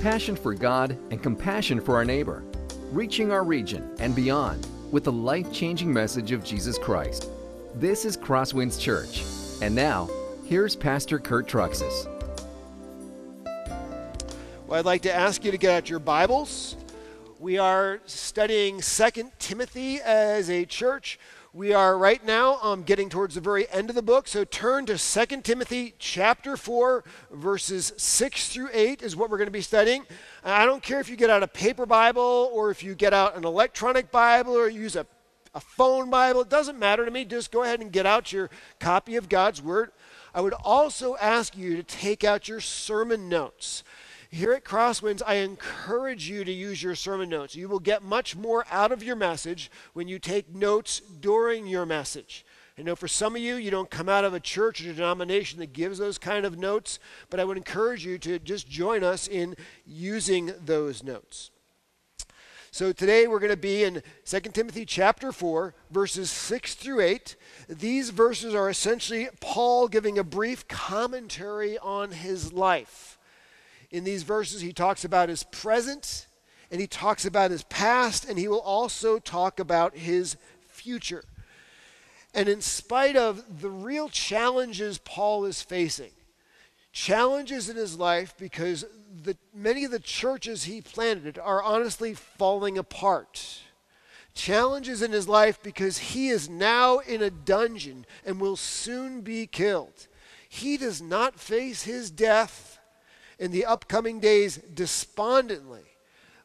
passion for God and compassion for our neighbor, reaching our region and beyond with the life-changing message of Jesus Christ. This is Crosswinds Church. And now, here's Pastor Kurt Truxxas. Well, I'd like to ask you to get out your Bibles. We are studying 2 Timothy as a church. We are right now getting towards the very end of the book, so turn to 2 Timothy chapter 4, verses 6 through 8 is what we're going to be studying. I don't care if you get out a paper Bible or if you get out an electronic Bible or use a phone Bible. It doesn't matter to me. Just go ahead and get out your copy of God's Word. I would also ask you to take out your sermon notes. Here at Crosswinds, I encourage you to use your sermon notes. You will get much more out of your message when you take notes during your message. I know for some of you, you don't come out of a church or denomination that gives those kind of notes, but I would encourage you to just join us in using those notes. So today we're going to be in 2 Timothy chapter 4, verses 6 through 8. These verses are essentially Paul giving a brief commentary on his life. In these verses, he talks about his present, and he talks about his past, and he will also talk about his future. And in spite of the real challenges Paul is facing, challenges in his life because many of the churches he planted are honestly falling apart. Challenges in his life because he is now in a dungeon and will soon be killed. He does not face his death in the upcoming days despondently.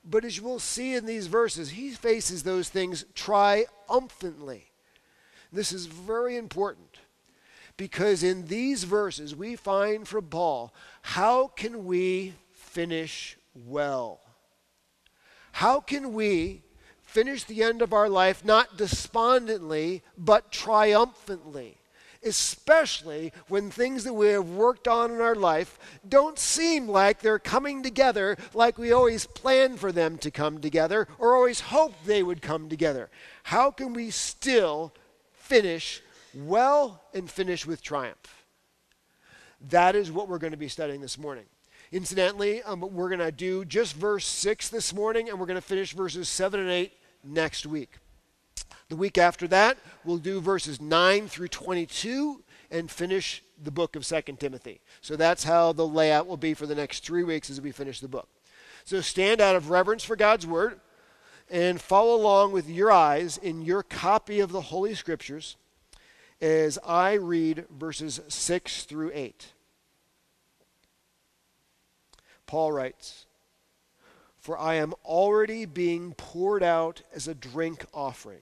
But as you will see in these verses, he faces those things triumphantly. This is very important because in these verses we find from Paul, how can we finish well? How can we finish the end of our life not despondently but triumphantly? Especially when things that we have worked on in our life don't seem like they're coming together like we always planned for them to come together or always hoped they would come together. How can we still finish well and finish with triumph? That is what we're going to be studying this morning. Incidentally, we're going to do just verse 6 this morning, and we're going to finish verses 7 and 8 next week. The week after that, we'll do verses 9 through 22 and finish the book of 2 Timothy. So that's how the layout will be for the next 3 weeks as we finish the book. So stand out of reverence for God's Word and follow along with your eyes in your copy of the Holy Scriptures as I read verses 6 through 8. Paul writes, "For I am already being poured out as a drink offering,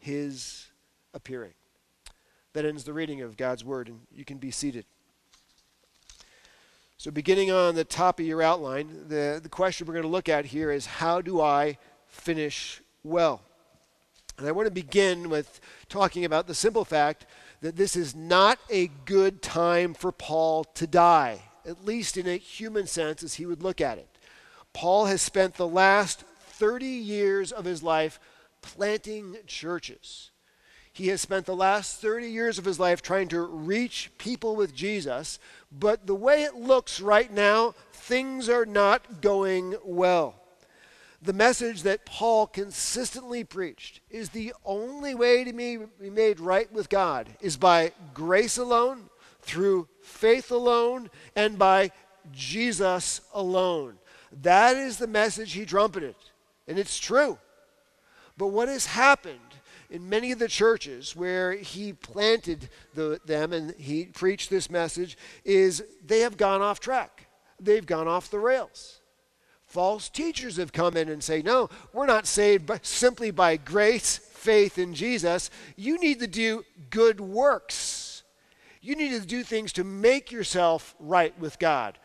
his appearing." That ends the reading of God's Word, and you can be seated. So beginning on the top of your outline, the question we're going to look at here is, how do I finish well? And I want to begin with talking about the simple fact that this is not a good time for Paul to die, at least in a human sense as he would look at it. Paul has spent the last 30 years of his life planting churches. He has spent the last 30 years of his life trying to reach people with Jesus, but the way it looks right now, things are not going well. The message that Paul consistently preached is the only way to be made right with God is by grace alone, through faith alone, and by Jesus alone. That is the message he trumpeted, and it's true. But what has happened in many of the churches where he planted them and he preached this message is they have gone off track. They've gone off the rails. False teachers have come in and say, no, we're not saved simply by grace, faith in Jesus. You need to do good works. You need to do things to make yourself right with God.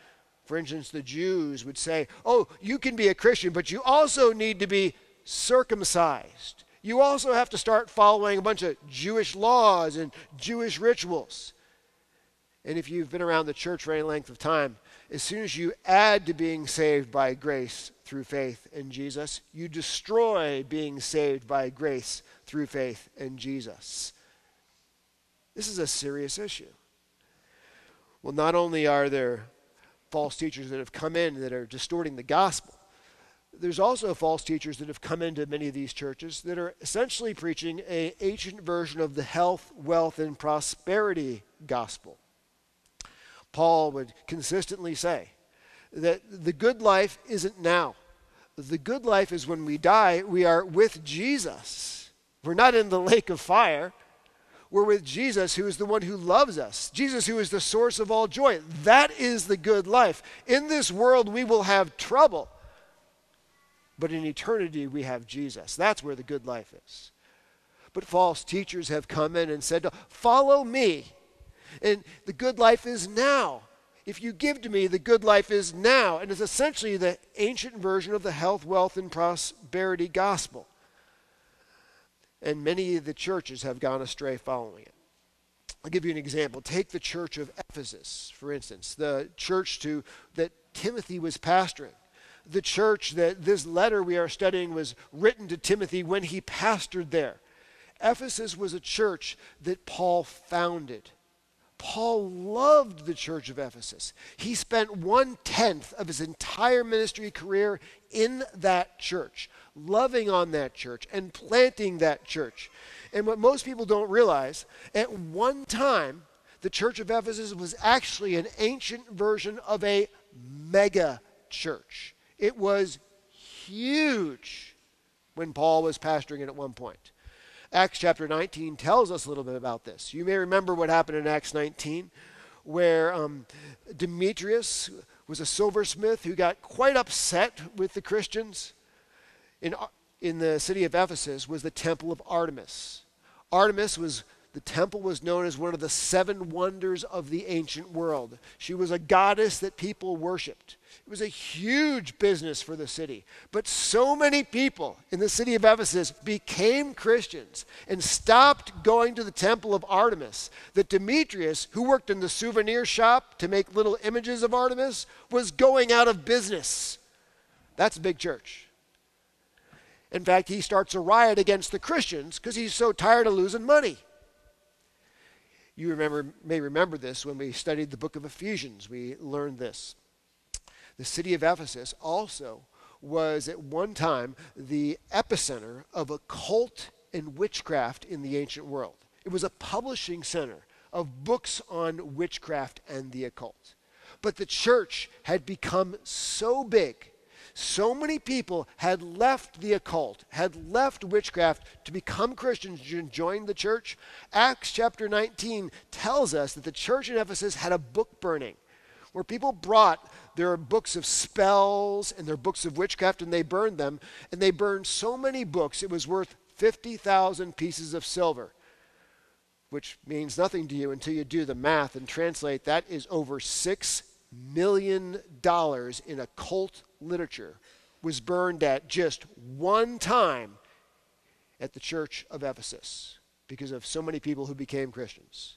For instance, the Jews would say, oh, you can be a Christian, but you also need to be circumcised. You also have to start following a bunch of Jewish laws and Jewish rituals. And if you've been around the church for any length of time, as soon as you add to being saved by grace through faith in Jesus, you destroy being saved by grace through faith in Jesus. This is a serious issue. Well, not only are there false teachers that have come in that are distorting the gospel, there's also false teachers that have come into many of these churches that are essentially preaching an ancient version of the health, wealth, and prosperity gospel. Paul would consistently say that the good life isn't now. The good life is when we die, we are with Jesus. We're not in the lake of fire. We're with Jesus, who is the one who loves us. Jesus, who is the source of all joy. That is the good life. In this world, we will have trouble. But in eternity, we have Jesus. That's where the good life is. But false teachers have come in and said, follow me, and the good life is now. If you give to me, the good life is now. And it's essentially the ancient version of the health, wealth, and prosperity gospel. And many of the churches have gone astray following it. I'll give you an example. Take the church of Ephesus, for instance, the church that Timothy was pastoring. The church that this letter we are studying was written to Timothy when he pastored there. Ephesus was a church that Paul founded. Paul loved the church of Ephesus. He spent 1/10 of his entire ministry career in that church, loving on that church and planting that church. And what most people don't realize, at one time, the church of Ephesus was actually an ancient version of a mega church. It was huge when Paul was pastoring it at one point. Acts chapter 19 tells us a little bit about this. You may remember what happened in Acts 19, where Demetrius was a silversmith who got quite upset with the Christians. In the city of Ephesus was the temple of Artemis. The temple was known as one of the 7 wonders of the ancient world. She was a goddess that people worshipped. It was a huge business for the city. But so many people in the city of Ephesus became Christians and stopped going to the temple of Artemis that Demetrius, who worked in the souvenir shop to make little images of Artemis, was going out of business. That's a big church. In fact, he starts a riot against the Christians because he's so tired of losing money. You may remember this when we studied the book of Ephesians. We learned this. The city of Ephesus also was at one time the epicenter of occult and witchcraft in the ancient world. It was a publishing center of books on witchcraft and the occult. But the church had become so big, so many people had left the occult, had left witchcraft to become Christians and join the church. Acts chapter 19 tells us that the church in Ephesus had a book burning where people brought their books of spells and their books of witchcraft and they burned them. And they burned so many books, it was worth 50,000 pieces of silver, which means nothing to you until you do the math and translate. That is over $6 million in occult literature was burned at just one time at the church of Ephesus because of so many people who became Christians.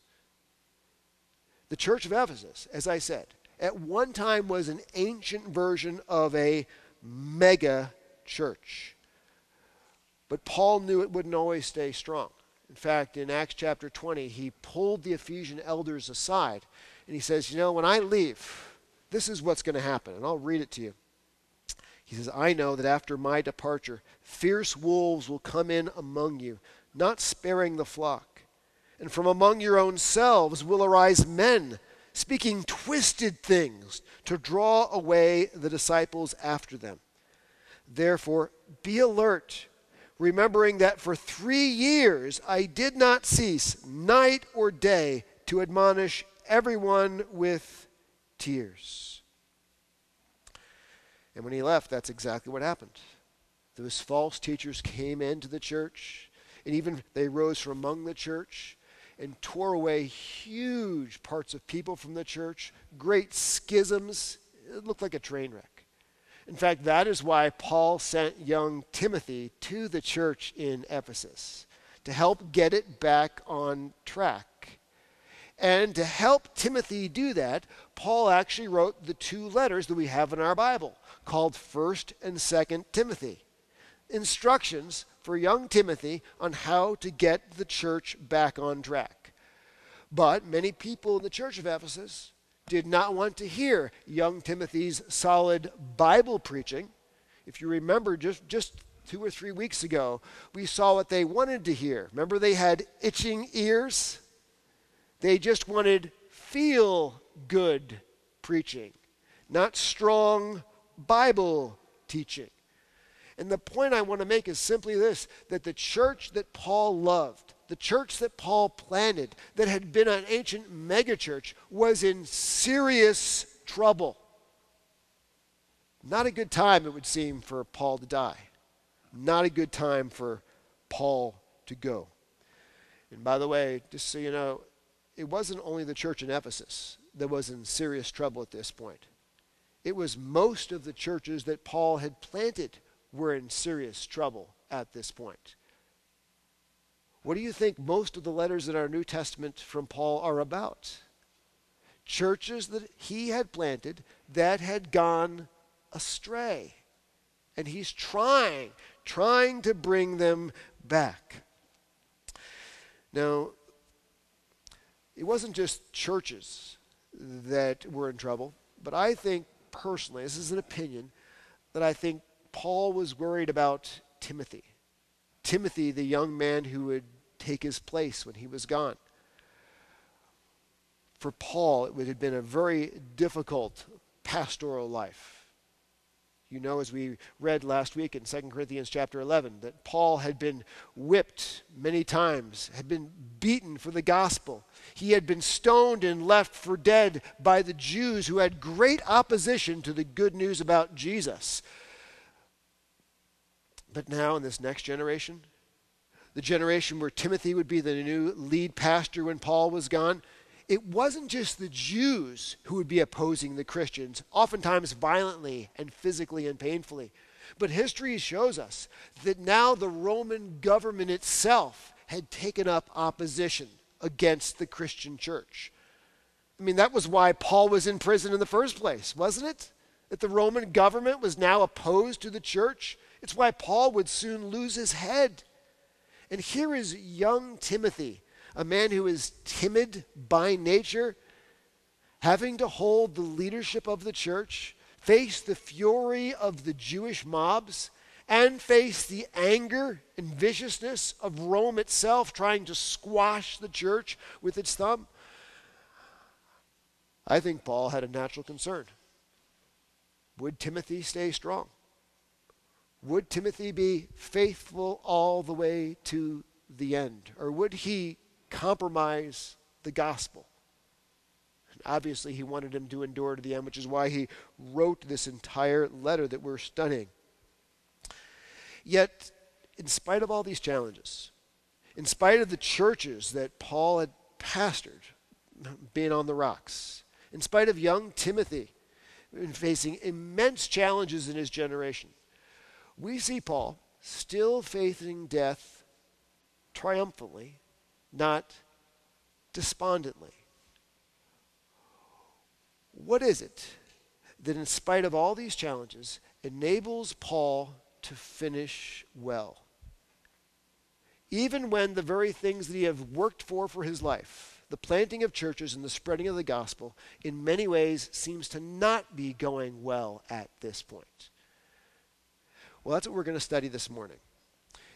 The church of Ephesus, as I said, at one time was an ancient version of a mega church. But Paul knew it wouldn't always stay strong. In fact, in Acts chapter 20, he pulled the Ephesian elders aside and he says, when I leave, this is what's going to happen. And I'll read it to you. He says, I know that after my departure, fierce wolves will come in among you, not sparing the flock. And from among your own selves will arise men, speaking twisted things to draw away the disciples after them. Therefore, be alert, remembering that for 3 years I did not cease, night or day, to admonish everyone with tears. And when he left, that's exactly what happened. Those false teachers came into the church, and even they rose from among the church and tore away huge parts of people from the church, great schisms it looked like a train wreck. In fact, that is why Paul sent young Timothy to the church in Ephesus, to help get it back on track. And to help Timothy do that, Paul actually wrote the two letters that we have in our Bible, called 1 and 2 Timothy. Instructions for young Timothy on how to get the church back on track. But many people in the church of Ephesus did not want to hear young Timothy's solid Bible preaching. If you remember, just 2 or 3 weeks ago, we saw what they wanted to hear. Remember, they had itching ears? They just wanted feel-good preaching, not strong Bible teaching. And the point I want to make is simply this, that the church that Paul loved, the church that Paul planted, that had been an ancient megachurch, was in serious trouble. Not a good time, it would seem, for Paul to die. Not a good time for Paul to go. And by the way, just so you know, it wasn't only the church in Ephesus that was in serious trouble at this point. It was most of the churches that Paul had planted were in serious trouble at this point. What do you think most of the letters in our New Testament from Paul are about? Churches that he had planted that had gone astray. And he's trying to bring them back. Now, it wasn't just churches that were in trouble, but I think personally, this is an opinion, that I think Paul was worried about Timothy. Timothy, the young man who would take his place when he was gone. For Paul, it would have been a very difficult pastoral life. You know, as we read last week in 2 Corinthians chapter 11, that Paul had been whipped many times, had been beaten for the gospel. He had been stoned and left for dead by the Jews who had great opposition to the good news about Jesus. But now in this next generation, the generation where Timothy would be the new lead pastor when Paul was gone, it wasn't just the Jews who would be opposing the Christians, oftentimes violently and physically and painfully. But history shows us that now the Roman government itself had taken up opposition against the Christian church. I mean, that was why Paul was in prison in the first place, wasn't it? That the Roman government was now opposed to the church. It's why Paul would soon lose his head. And here is young Timothy, a man who is timid by nature, having to hold the leadership of the church, face the fury of the Jewish mobs, and face the anger and viciousness of Rome itself trying to squash the church with its thumb. I think Paul had a natural concern. Would Timothy stay strong? Would Timothy be faithful all the way to the end? Or would he compromise the gospel? And obviously, he wanted him to endure to the end, which is why he wrote this entire letter that we're studying. Yet, in spite of all these challenges, in spite of the churches that Paul had pastored being on the rocks, in spite of young Timothy facing immense challenges in his generation, we see Paul still facing death triumphantly, not despondently. What is it that, in spite of all these challenges, enables Paul to finish well? Even when the very things that he had worked for his life, the planting of churches and the spreading of the gospel, in many ways seems to not be going well at this point. Well, that's what we're going to study this morning.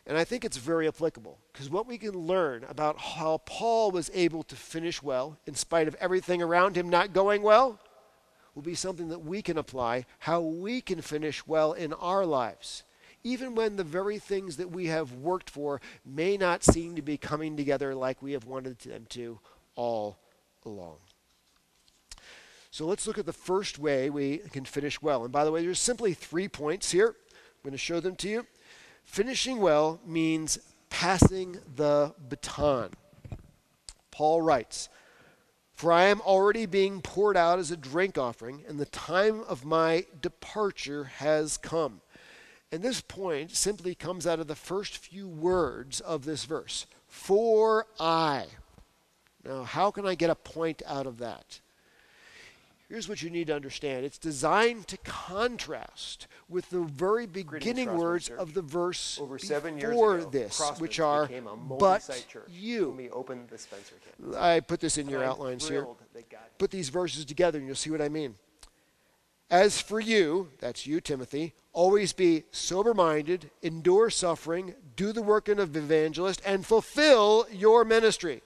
And I think it's very applicable, because what we can learn about how Paul was able to finish well, in spite of everything around him not going well, will be something that we can apply, how we can finish well in our lives, even when the very things that we have worked for may not seem to be coming together like we have wanted them to all along. So let's look at the first way we can finish well. And by the way, there's simply 3 points here. I'm going to show them to you. Finishing well means passing the baton. Paul writes, For I am already being poured out as a drink offering, and the time of my departure has come. And this point simply comes out of the first few words of this verse. For I. Now, how can I get a point out of that? Here's what you need to understand. It's designed to contrast with the very beginning words of the verse before this, which are, but you. I put this in your outlines here. Put these verses together and you'll see what I mean. As for you, that's you, Timothy, always be sober-minded, endure suffering, do the work of an evangelist, and fulfill your ministry.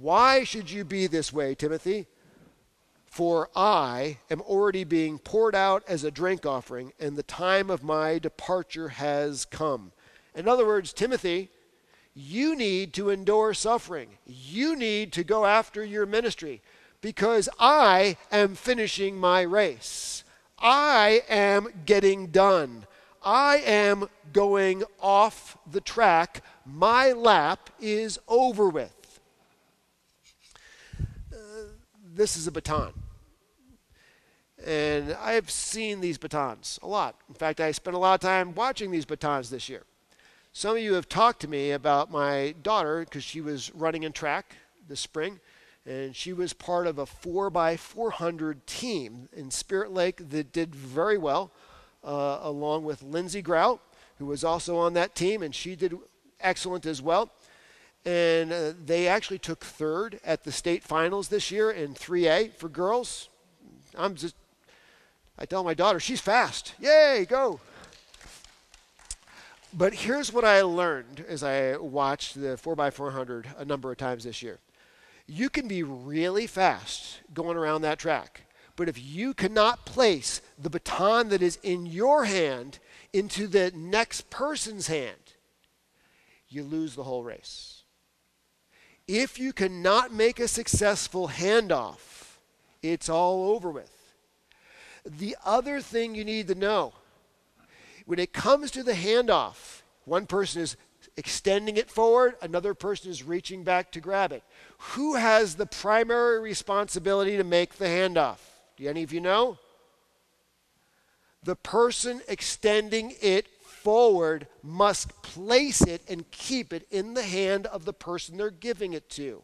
Why should you be this way, Timothy? For I am already being poured out as a drink offering, and the time of my departure has come. In other words, Timothy, you need to endure suffering. You need to go after your ministry, because I am finishing my race. I am getting done. I am going off the track. My lap is over with. This is a baton, and I've seen these batons a lot. In fact, I spent a lot of time watching these batons this year. Some of you have talked to me about my daughter because she was running in track this spring, and she was part of a 4x400 team in Spirit Lake that did very well, along with Lindsay Grout, who was also on that team, and she did excellent as well. And they actually took third at the state finals this year in 3A for girls. I tell my daughter, she's fast. Yay, go. But here's what I learned as I watched the 4x400 a number of times this year. You can be really fast going around that track, but if you cannot place the baton that is in your hand into the next person's hand, you lose the whole race. If you cannot make a successful handoff, it's all over with. The other thing you need to know, when it comes to the handoff, one person is extending it forward, another person is reaching back to grab it. Who has the primary responsibility to make the handoff? Do any of you know? The person extending it forward must place it and keep it in the hand of the person they're giving it to.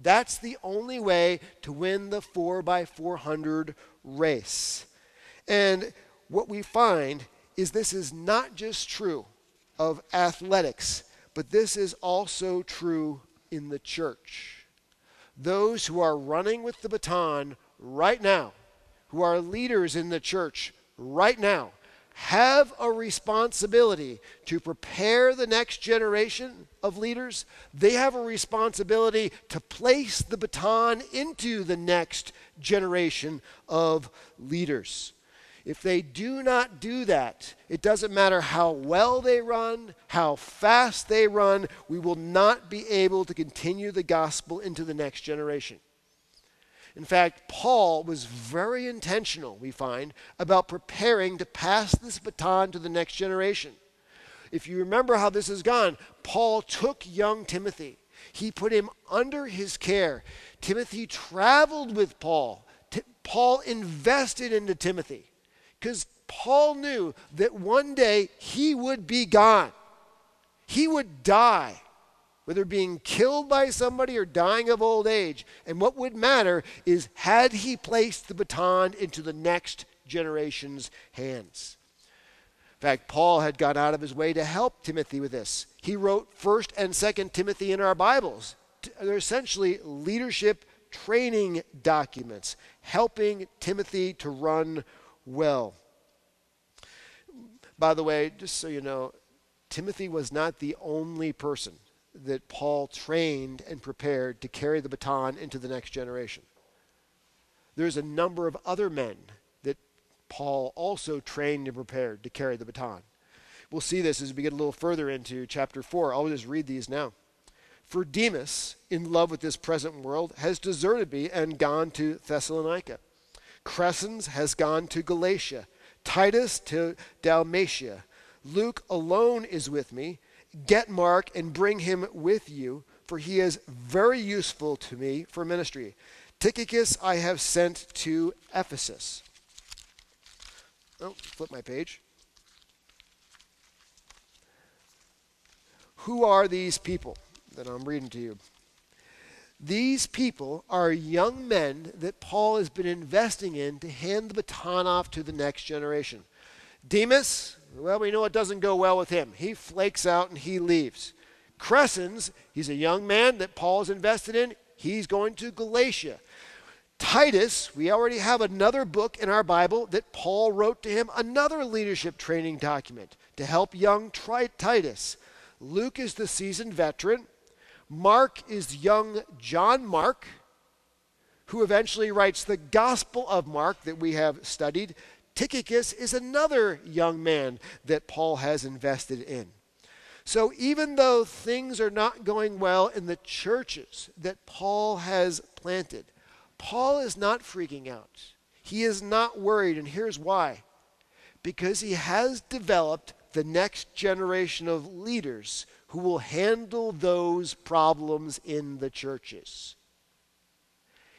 That's the only way to win the 4x400 race. And what we find is this is not just true of athletics, but this is also true in the church. Those who are running with the baton right now, who are leaders in the church right now, have a responsibility to prepare the next generation of leaders. They have a responsibility to place the baton into the next generation of leaders. If they do not do that, it doesn't matter how well they run, how fast they run, we will not be able to continue the gospel into the next generation. In fact, Paul was very intentional, we find, about preparing to pass this baton to the next generation. If you remember how this has gone, Paul took young Timothy. He put him under his care. Timothy traveled with Paul. Paul invested into Timothy because Paul knew that one day he would be gone. He would die. Whether being killed by somebody or dying of old age. And what would matter is had he placed the baton into the next generation's hands. In fact, Paul had gone out of his way to help Timothy with this. He wrote 1 and 2 Timothy in our Bibles. They're essentially leadership training documents, helping Timothy to run well. By the way, just so you know, Timothy was not the only person that Paul trained and prepared to carry the baton into the next generation. There's a number of other men that Paul also trained and prepared to carry the baton. We'll see this as we get a little further into chapter 4. I'll just read these now. For Demas, in love with this present world, has deserted me and gone to Thessalonica. Crescens has gone to Galatia. Titus to Dalmatia. Luke alone is with me. Get Mark and bring him with you, for he is very useful to me for ministry. Tychicus I have sent to Ephesus. Oh, flip my page. Who are these people that I'm reading to you? These people are young men that Paul has been investing in to hand the baton off to the next generation. Demas, well, we know it doesn't go well with him. He flakes out and he leaves. Crescens, he's a young man that Paul's invested in. He's going to Galatia. Titus, we already have another book in our Bible that Paul wrote to him, another leadership training document to help young Titus. Luke is the seasoned veteran. Mark is young John Mark, who eventually writes the Gospel of Mark that we have studied. Tychicus is another young man that Paul has invested in. So even though things are not going well in the churches that Paul has planted, Paul is not freaking out. He is not worried, and here's why. Because he has developed the next generation of leaders who will handle those problems in the churches.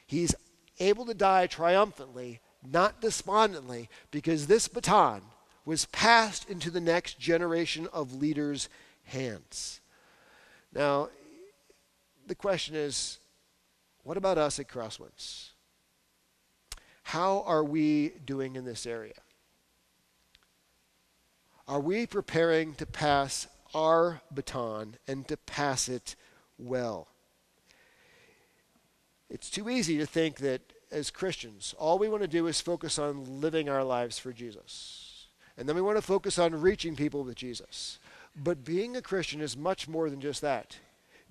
He's able to die triumphantly, not despondently, because this baton was passed into the next generation of leaders' hands. Now, the question is, what about us at Crosswinds? How are we doing in this area? Are we preparing to pass our baton and to pass it well? It's too easy to think that as Christians, all we want to do is focus on living our lives for Jesus. And then we want to focus on reaching people with Jesus. But being a Christian is much more than just that.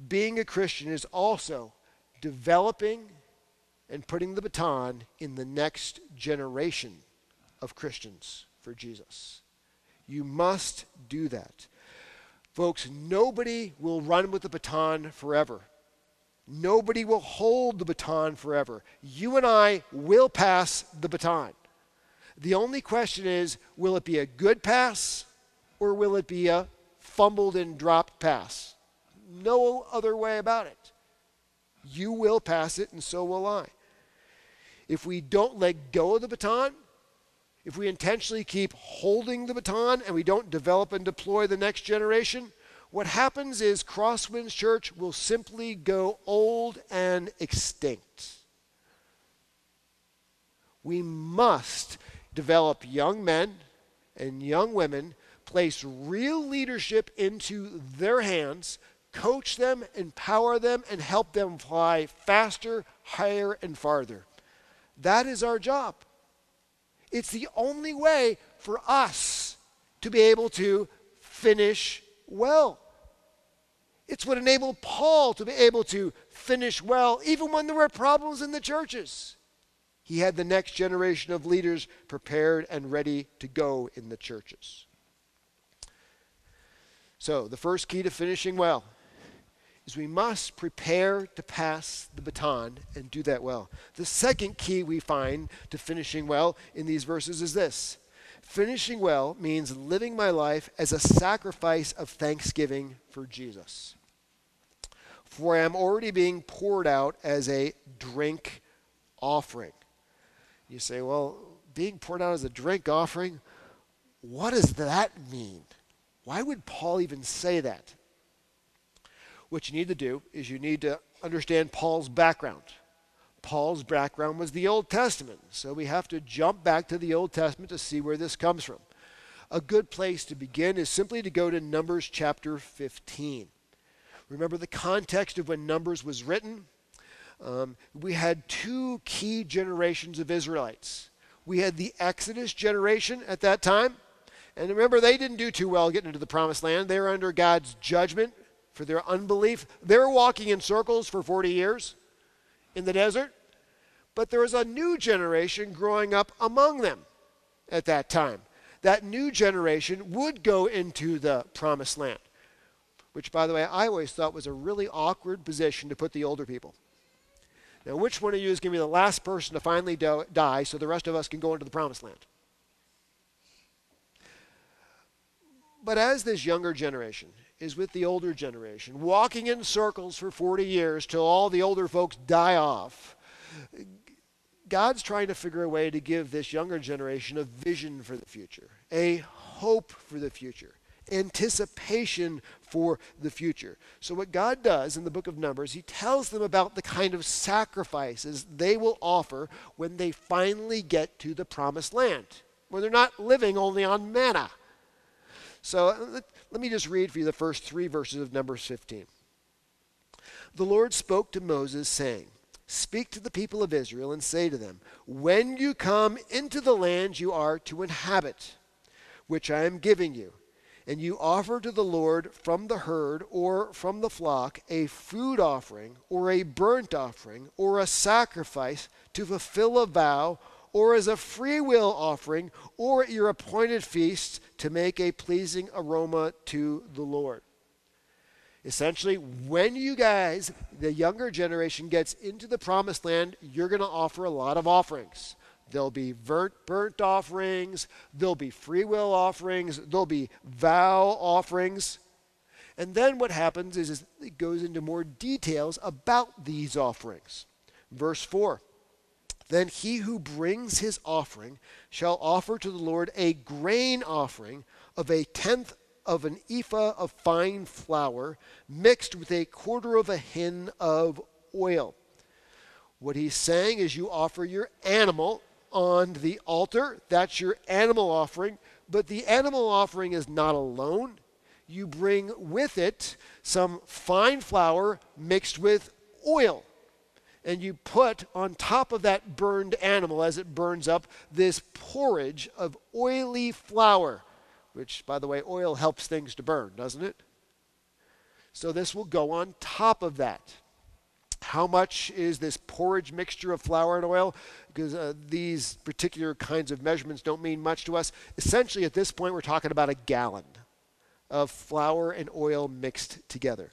Being a Christian is also developing and putting the baton in the next generation of Christians for Jesus. You must do that. Folks, nobody will run with the baton forever. Nobody will hold the baton forever. You and I will pass the baton. The only question is, will it be a good pass or will it be a fumbled and dropped pass? No other way about it. You will pass it and so will I. If we don't let go of the baton, if we intentionally keep holding the baton and we don't develop and deploy the next generation, what happens is Crosswinds Church will simply go old and extinct. We must develop young men and young women, place real leadership into their hands, coach them, empower them, and help them fly faster, higher, and farther. That is our job. It's the only way for us to be able to finish well. It's what enabled Paul to be able to finish well, even when there were problems in the churches. He had the next generation of leaders prepared and ready to go in the churches. So the first key to finishing well is we must prepare to pass the baton and do that well. The second key we find to finishing well in these verses is this. Finishing well means living my life as a sacrifice of thanksgiving for Jesus. For I am already being poured out as a drink offering. You say, well, being poured out as a drink offering, what does that mean? Why would Paul even say that? What you need to do is you need to understand Paul's background. Paul's background was the Old Testament, so we have to jump back to the Old Testament to see where this comes from. A good place to begin is simply to go to Numbers chapter 15. Remember the context of when Numbers was written? We had two key generations of Israelites. We had the Exodus generation at that time. And remember, they didn't do too well getting into the promised land. They were under God's judgment for their unbelief. They were walking in circles for 40 years in the desert. But there was a new generation growing up among them at that time. That new generation would go into the promised land, which, by the way, I always thought was a really awkward position to put the older people. Now, which one of you is going to be the last person to finally die so the rest of us can go into the promised land? But as this younger generation is with the older generation, walking in circles for 40 years till all the older folks die off, God's trying to figure a way to give this younger generation a vision for the future, a hope for the future, anticipation for the future. So what God does in the book of Numbers, he tells them about the kind of sacrifices they will offer when they finally get to the promised land, where they're not living only on manna. So let me just read for you the first 3 verses of Numbers 15. The Lord spoke to Moses, saying, "Speak to the people of Israel and say to them, when you come into the land you are to inhabit, which I am giving you, and you offer to the Lord from the herd or from the flock a food offering or a burnt offering or a sacrifice to fulfill a vow, or as a freewill offering, or at your appointed feasts, to make a pleasing aroma to the Lord." Essentially, when you guys, the younger generation, gets into the promised land, you're going to offer a lot of offerings. There'll be burnt offerings, there'll be freewill offerings, there'll be vow offerings. And then what happens is it goes into more details about these offerings. Verse 4. Then he who brings his offering shall offer to the Lord a grain offering of a tenth of an ephah of fine flour mixed with a quarter of a hin of oil. What he's saying is you offer your animal on the altar. That's your animal offering. But the animal offering is not alone. You bring with it some fine flour mixed with oil. And you put on top of that burned animal, as it burns up, this porridge of oily flour, which, by the way, oil helps things to burn, doesn't it? So this will go on top of that. How much is this porridge mixture of flour and oil? Because these particular kinds of measurements don't mean much to us. Essentially, at this point, we're talking about a gallon of flour and oil mixed together.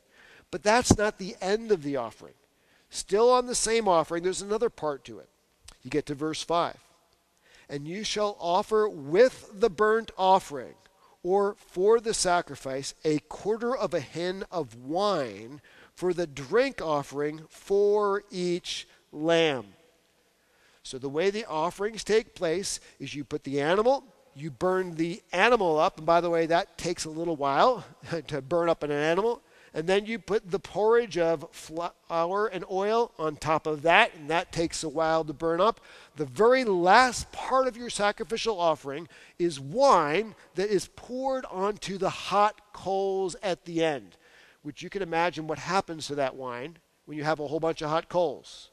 But that's not the end of the offering. Still on the same offering, there's another part to it. You get to verse 5. And you shall offer with the burnt offering, or for the sacrifice, a quarter of a hin of wine for the drink offering for each lamb. So the way the offerings take place is you put the animal, you burn the animal up. And by the way, that takes a little while to burn up an animal. And then you put the porridge of flour and oil on top of that, and that takes a while to burn up. The very last part of your sacrificial offering is wine that is poured onto the hot coals at the end, which you can imagine what happens to that wine when you have a whole bunch of hot coals.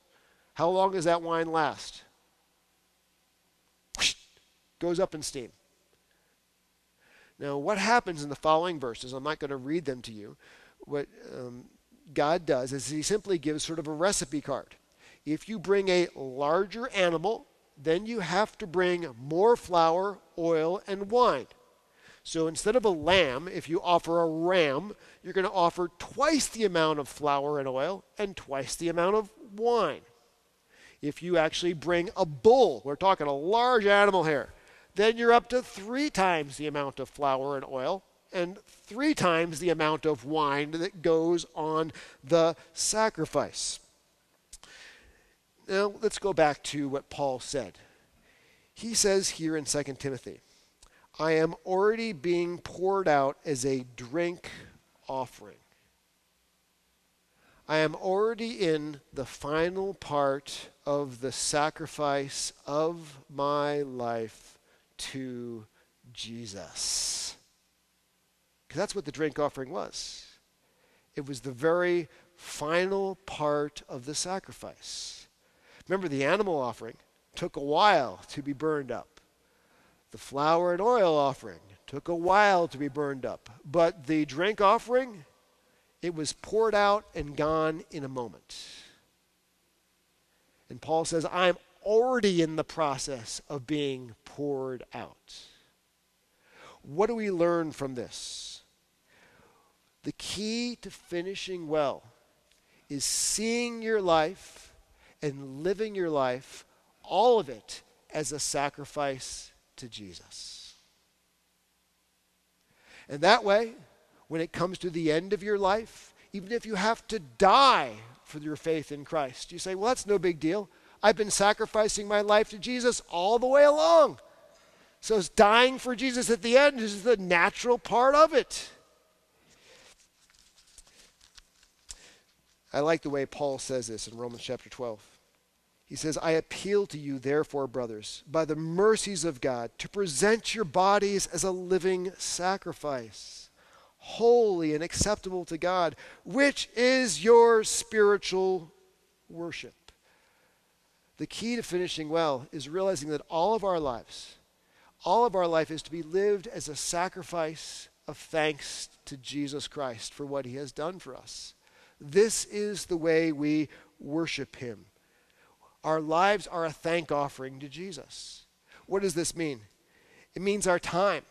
How long does that wine last? Goes up in steam. Now, what happens in the following verses, I'm not going to read them to you. What God does is he simply gives sort of a recipe card. If you bring a larger animal, then you have to bring more flour, oil, and wine. So instead of a lamb, if you offer a ram, you're going to offer twice the amount of flour and oil and twice the amount of wine. If you actually bring a bull, we're talking a large animal here, then you're up to 3 times the amount of flour and oil and 3 times the amount of wine that goes on the sacrifice. Now, let's go back to what Paul said. He says here in 2 Timothy, "I am already being poured out as a drink offering." I am already in the final part of the sacrifice of my life to Jesus. That's what the drink offering was. It was the very final part of the sacrifice. Remember, the animal offering took a while to be burned up. The flour and oil offering took a while to be burned up. But the drink offering, it was poured out and gone in a moment. And Paul says, I'm already in the process of being poured out. What do we learn from this? The key to finishing well is seeing your life and living your life, all of it, as a sacrifice to Jesus. And that way, when it comes to the end of your life, even if you have to die for your faith in Christ, you say, well, that's no big deal. I've been sacrificing my life to Jesus all the way along. So it's dying for Jesus at the end is the natural part of it. I like the way Paul says this in Romans chapter 12. He says, I appeal to you, therefore, brothers, by the mercies of God, to present your bodies as a living sacrifice, holy and acceptable to God, which is your spiritual worship. The key to finishing well is realizing that all of our life is to be lived as a sacrifice of thanks to Jesus Christ for what he has done for us. This is the way we worship him. Our lives are a thank offering to Jesus. What does this mean? It means our time.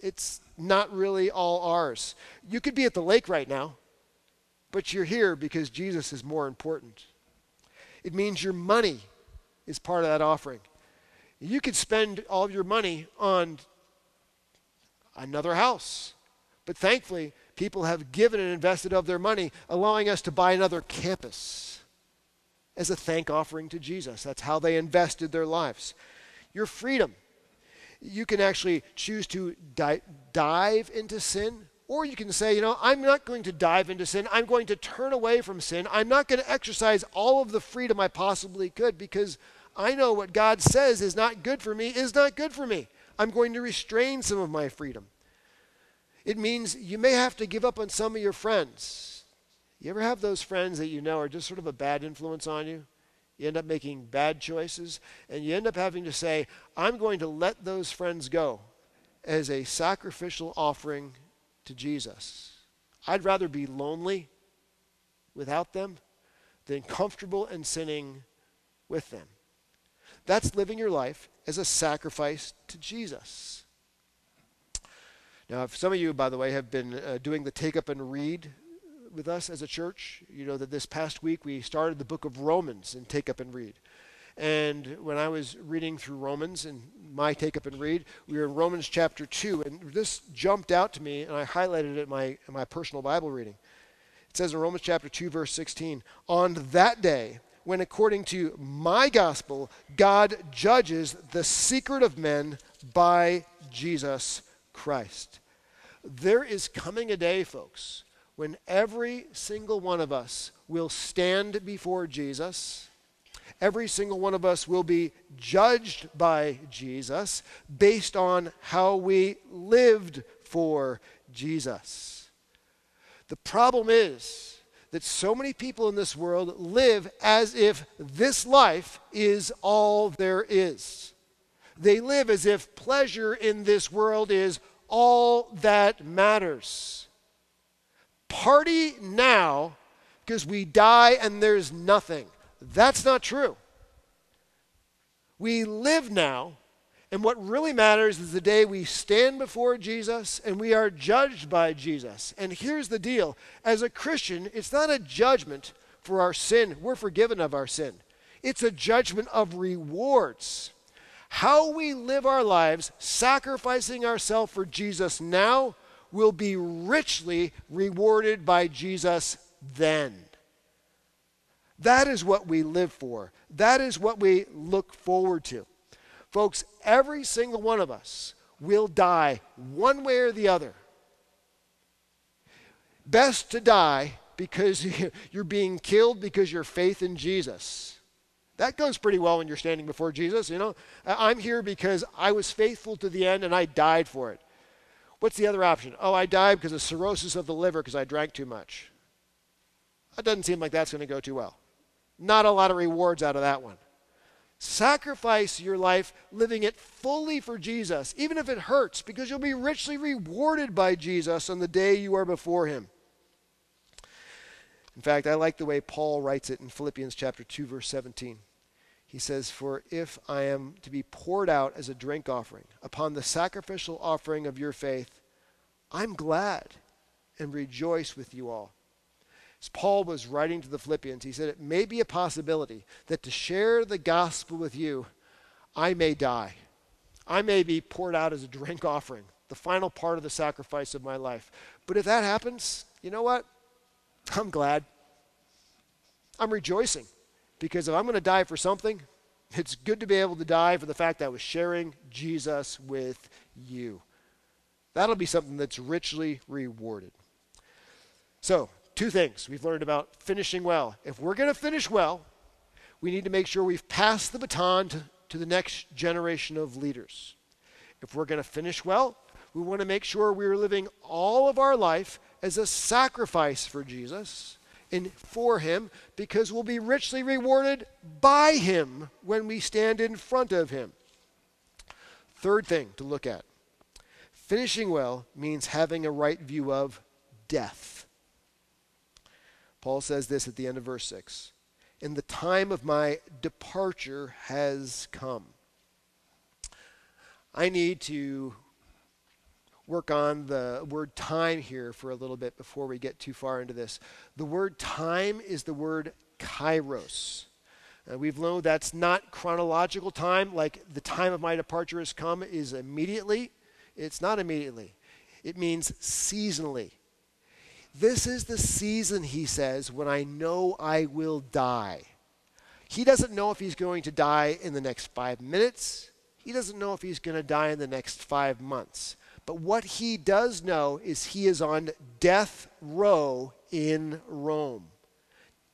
It's not really all ours. You could be at the lake right now, but you're here because Jesus is more important. It means your money is part of that offering. You could spend all of your money on another house, but thankfully, people have given and invested of their money, allowing us to buy another campus as a thank offering to Jesus. That's how they invested their lives. Your freedom. You can actually choose to dive into sin, or you can say, you know, I'm not going to dive into sin. I'm going to turn away from sin. I'm not going to exercise all of the freedom I possibly could because I know what God says is not good for me is not good for me. I'm going to restrain some of my freedom. It means you may have to give up on some of your friends. You ever have those friends that you know are just sort of a bad influence on you? You end up making bad choices, and you end up having to say, I'm going to let those friends go as a sacrificial offering to Jesus. I'd rather be lonely without them than comfortable and sinning with them. That's living your life as a sacrifice to Jesus. Now, if some of you, by the way, have been doing the Take Up and Read with us as a church, you know that this past week we started the book of Romans in Take Up and Read. And when I was reading through Romans in my Take Up and Read, we were in Romans chapter 2, and this jumped out to me, and I highlighted it in my personal Bible reading. It says in Romans chapter 2, verse 16, on that day, when according to my gospel, God judges the secret of men by Jesus Christ. There is coming a day, folks, when every single one of us will stand before Jesus. Every single one of us will be judged by Jesus based on how we lived for Jesus. The problem is that so many people in this world live as if this life is all there is. They live as if pleasure in this world is all that matters. Party now because we die and there's nothing. That's not true. We live now, and what really matters is the day we stand before Jesus and we are judged by Jesus. And here's the deal. As a Christian, it's not a judgment for our sin. We're forgiven of our sin. It's a judgment of rewards. How we live our lives, sacrificing ourselves for Jesus now, will be richly rewarded by Jesus then. That is what we live for. That is what we look forward to. Folks, every single one of us will die one way or the other. Best to die because you're being killed because your faith in Jesus. That goes pretty well when you're standing before Jesus, you know. I'm here because I was faithful to the end and I died for it. What's the other option? Oh, I died because of cirrhosis of the liver because I drank too much. That doesn't seem like that's going to go too well. Not a lot of rewards out of that one. Sacrifice your life living it fully for Jesus, even if it hurts, because you'll be richly rewarded by Jesus on the day you are before him. In fact, I like the way Paul writes it in Philippians chapter 2, verse 17. He says, for if I am to be poured out as a drink offering upon the sacrificial offering of your faith, I'm glad and rejoice with you all. As Paul was writing to the Philippians, he said, it may be a possibility that to share the gospel with you, I may die. I may be poured out as a drink offering, the final part of the sacrifice of my life. But if that happens, you know what? I'm glad. I'm rejoicing, because if I'm going to die for something, it's good to be able to die for the fact that I was sharing Jesus with you. That'll be something that's richly rewarded. So, two things we've learned about finishing well. If we're going to finish well, we need to make sure we've passed the baton to the next generation of leaders. If we're going to finish well, we want to make sure we're living all of our life as a sacrifice for Jesus and for him, because we'll be richly rewarded by him when we stand in front of him. Third thing to look at. Finishing well means having a right view of death. Paul says this at the end of verse 6. And the time of my departure has come. I need to work on the word time here for a little bit before we get too far into this. The word time is the word kairos. We've learned that's not chronological time, like the time of my departure has come is immediately. It's not immediately. It means seasonally. This is the season, he says, when I know I will die. He doesn't know if he's going to die in the next 5 minutes. He doesn't know if he's going to die in the next 5 months. But what he does know is he is on death row in Rome.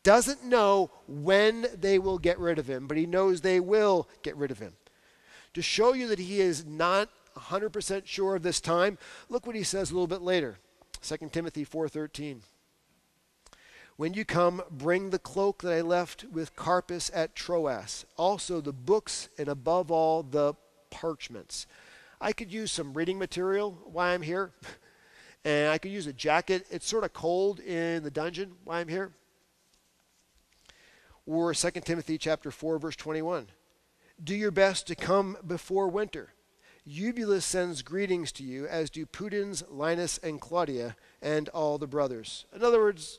Doesn't know when they will get rid of him, but he knows they will get rid of him. To show you that he is not 100% sure of this time, look what he says a little bit later. 2 Timothy 4:13. When you come, bring the cloak that I left with Carpus at Troas, also the books and above all the parchments. I could use some reading material while I'm here, and I could use a jacket. It's sort of cold in the dungeon while I'm here. Or 2 Timothy chapter 4, verse 21. Do your best to come before winter. Eubulus sends greetings to you, as do Pudens, Linus, and Claudia, and all the brothers. In other words,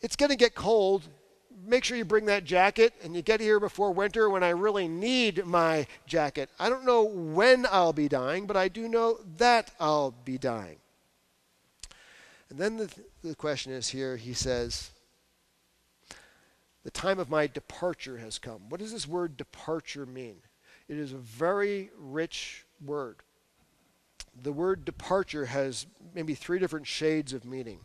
it's going to get cold. Make sure you bring that jacket, and you get here before winter when I really need my jacket. I don't know when I'll be dying, but I do know that I'll be dying. And then the question is here, he says, the time of my departure has come. What does this word departure mean? It is a very rich word. The word departure has maybe three different shades of meaning.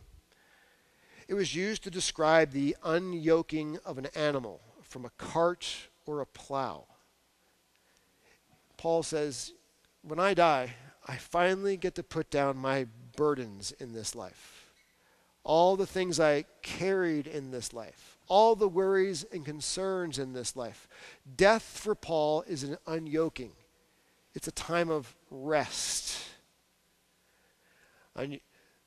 It was used to describe the unyoking of an animal from a cart or a plow. Paul says, when I die, I finally get to put down my burdens in this life. All the things I carried in this life. All the worries and concerns in this life. Death for Paul is an unyoking. It's a time of rest.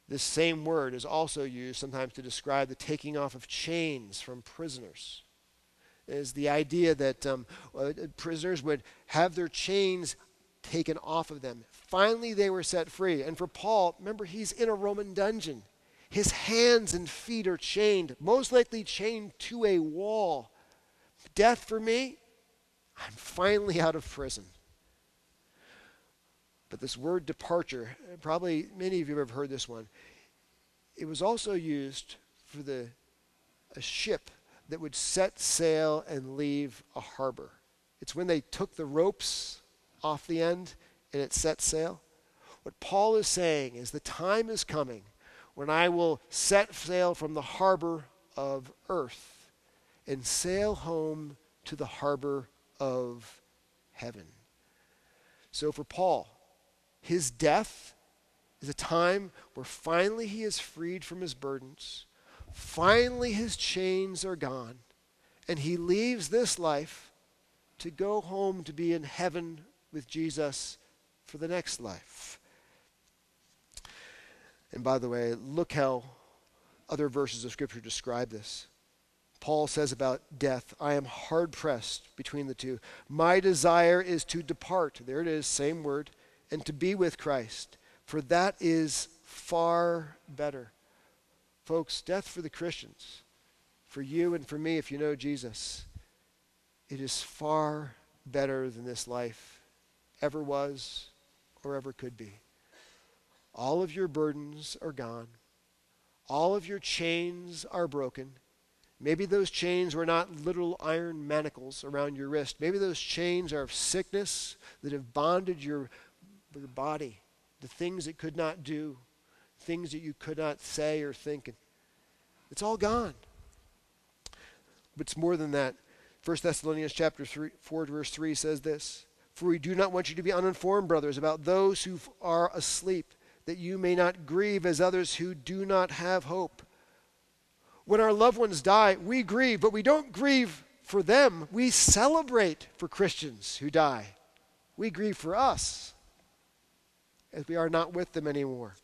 This same word is also used sometimes to describe the taking off of chains from prisoners. It is the idea that prisoners would have their chains taken off of them. Finally, they were set free. And for Paul, remember, he's in a Roman dungeon. His hands and feet are chained, most likely chained to a wall. Death for me, I'm finally out of prison. But this word departure, probably many of you have heard this one. It was also used for a ship that would set sail and leave a harbor. It's when they took the ropes off the end and it set sail. What Paul is saying is the time is coming when I will set sail from the harbor of earth and sail home to the harbor of heaven. So for Paul, his death is a time where finally he is freed from his burdens, finally his chains are gone, and he leaves this life to go home to be in heaven with Jesus for the next life. And by the way, look how other verses of Scripture describe this. Paul says about death, I am hard-pressed between the two. My desire is to depart, there it is, same word, and to be with Christ, for that is far better. Folks, death for the Christians, for you and for me if you know Jesus, it is far better than this life ever was or ever could be. All of your burdens are gone. All of your chains are broken. Maybe those chains were not literal iron manacles around your wrist. Maybe those chains are of sickness that have bonded your body, the things it could not do, things that you could not say or think. It's all gone. But it's more than that. 1 Thessalonians chapter 4, verse 3 says this, "For we do not want you to be uninformed, brothers, about those who are asleep, that you may not grieve as others who do not have hope." When our loved ones die, we grieve, but we don't grieve for them. We celebrate for Christians who die. We grieve for us, as we are not with them anymore.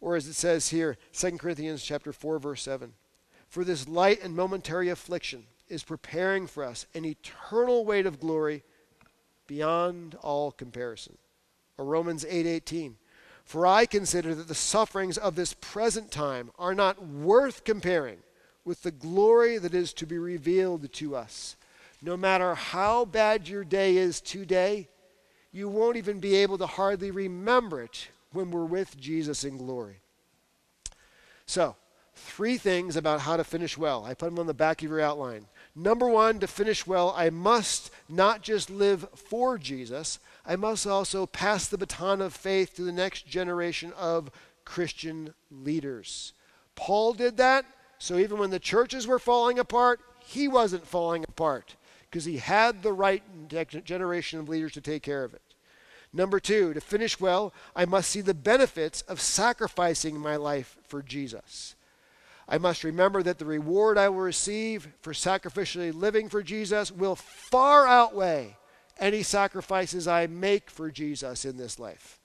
Or as it says here, 2 Corinthians chapter 4, verse 7, "For this light and momentary affliction is preparing for us an eternal weight of glory beyond all comparison." Or Romans 8:18, "For I consider that the sufferings of this present time are not worth comparing with the glory that is to be revealed to us." No matter how bad your day is today, you won't even be able to hardly remember it when we're with Jesus in glory. So, 3 things about how to finish well. I put them on the back of your outline. Number 1, to finish well, I must not just live for Jesus, I must also pass the baton of faith to the next generation of Christian leaders. Paul did that, so even when the churches were falling apart, he wasn't falling apart because he had the right generation of leaders to take care of it. Number 2, to finish well, I must see the benefits of sacrificing my life for Jesus. I must remember that the reward I will receive for sacrificially living for Jesus will far outweigh any sacrifices I make for Jesus in this life.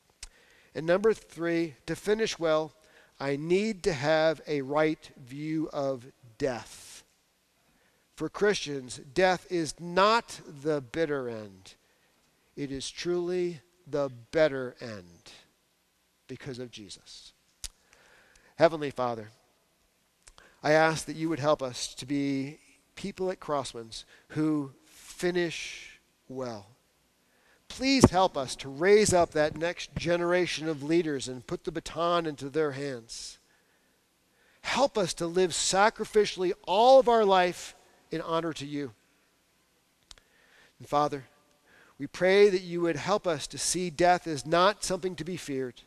And number 3, to finish well, I need to have a right view of death. For Christians, death is not the bitter end. It is truly the better end because of Jesus. Heavenly Father, I ask that you would help us to be people at Crosswinds who finish well. Please help us to raise up that next generation of leaders and put the baton into their hands. Help us to live sacrificially all of our life in honor to you. And Father, we pray that you would help us to see death as not something to be feared,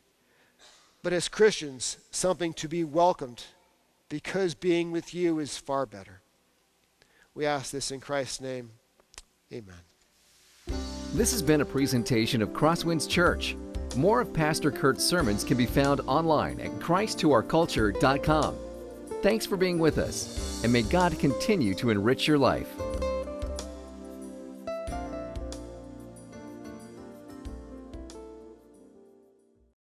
but as Christians, something to be welcomed, because being with you is far better. We ask this in Christ's name. Amen. This has been a presentation of Crosswinds Church. More of Pastor Kurt's sermons can be found online at ChristToOurCulture.com. Thanks for being with us, and may God continue to enrich your life.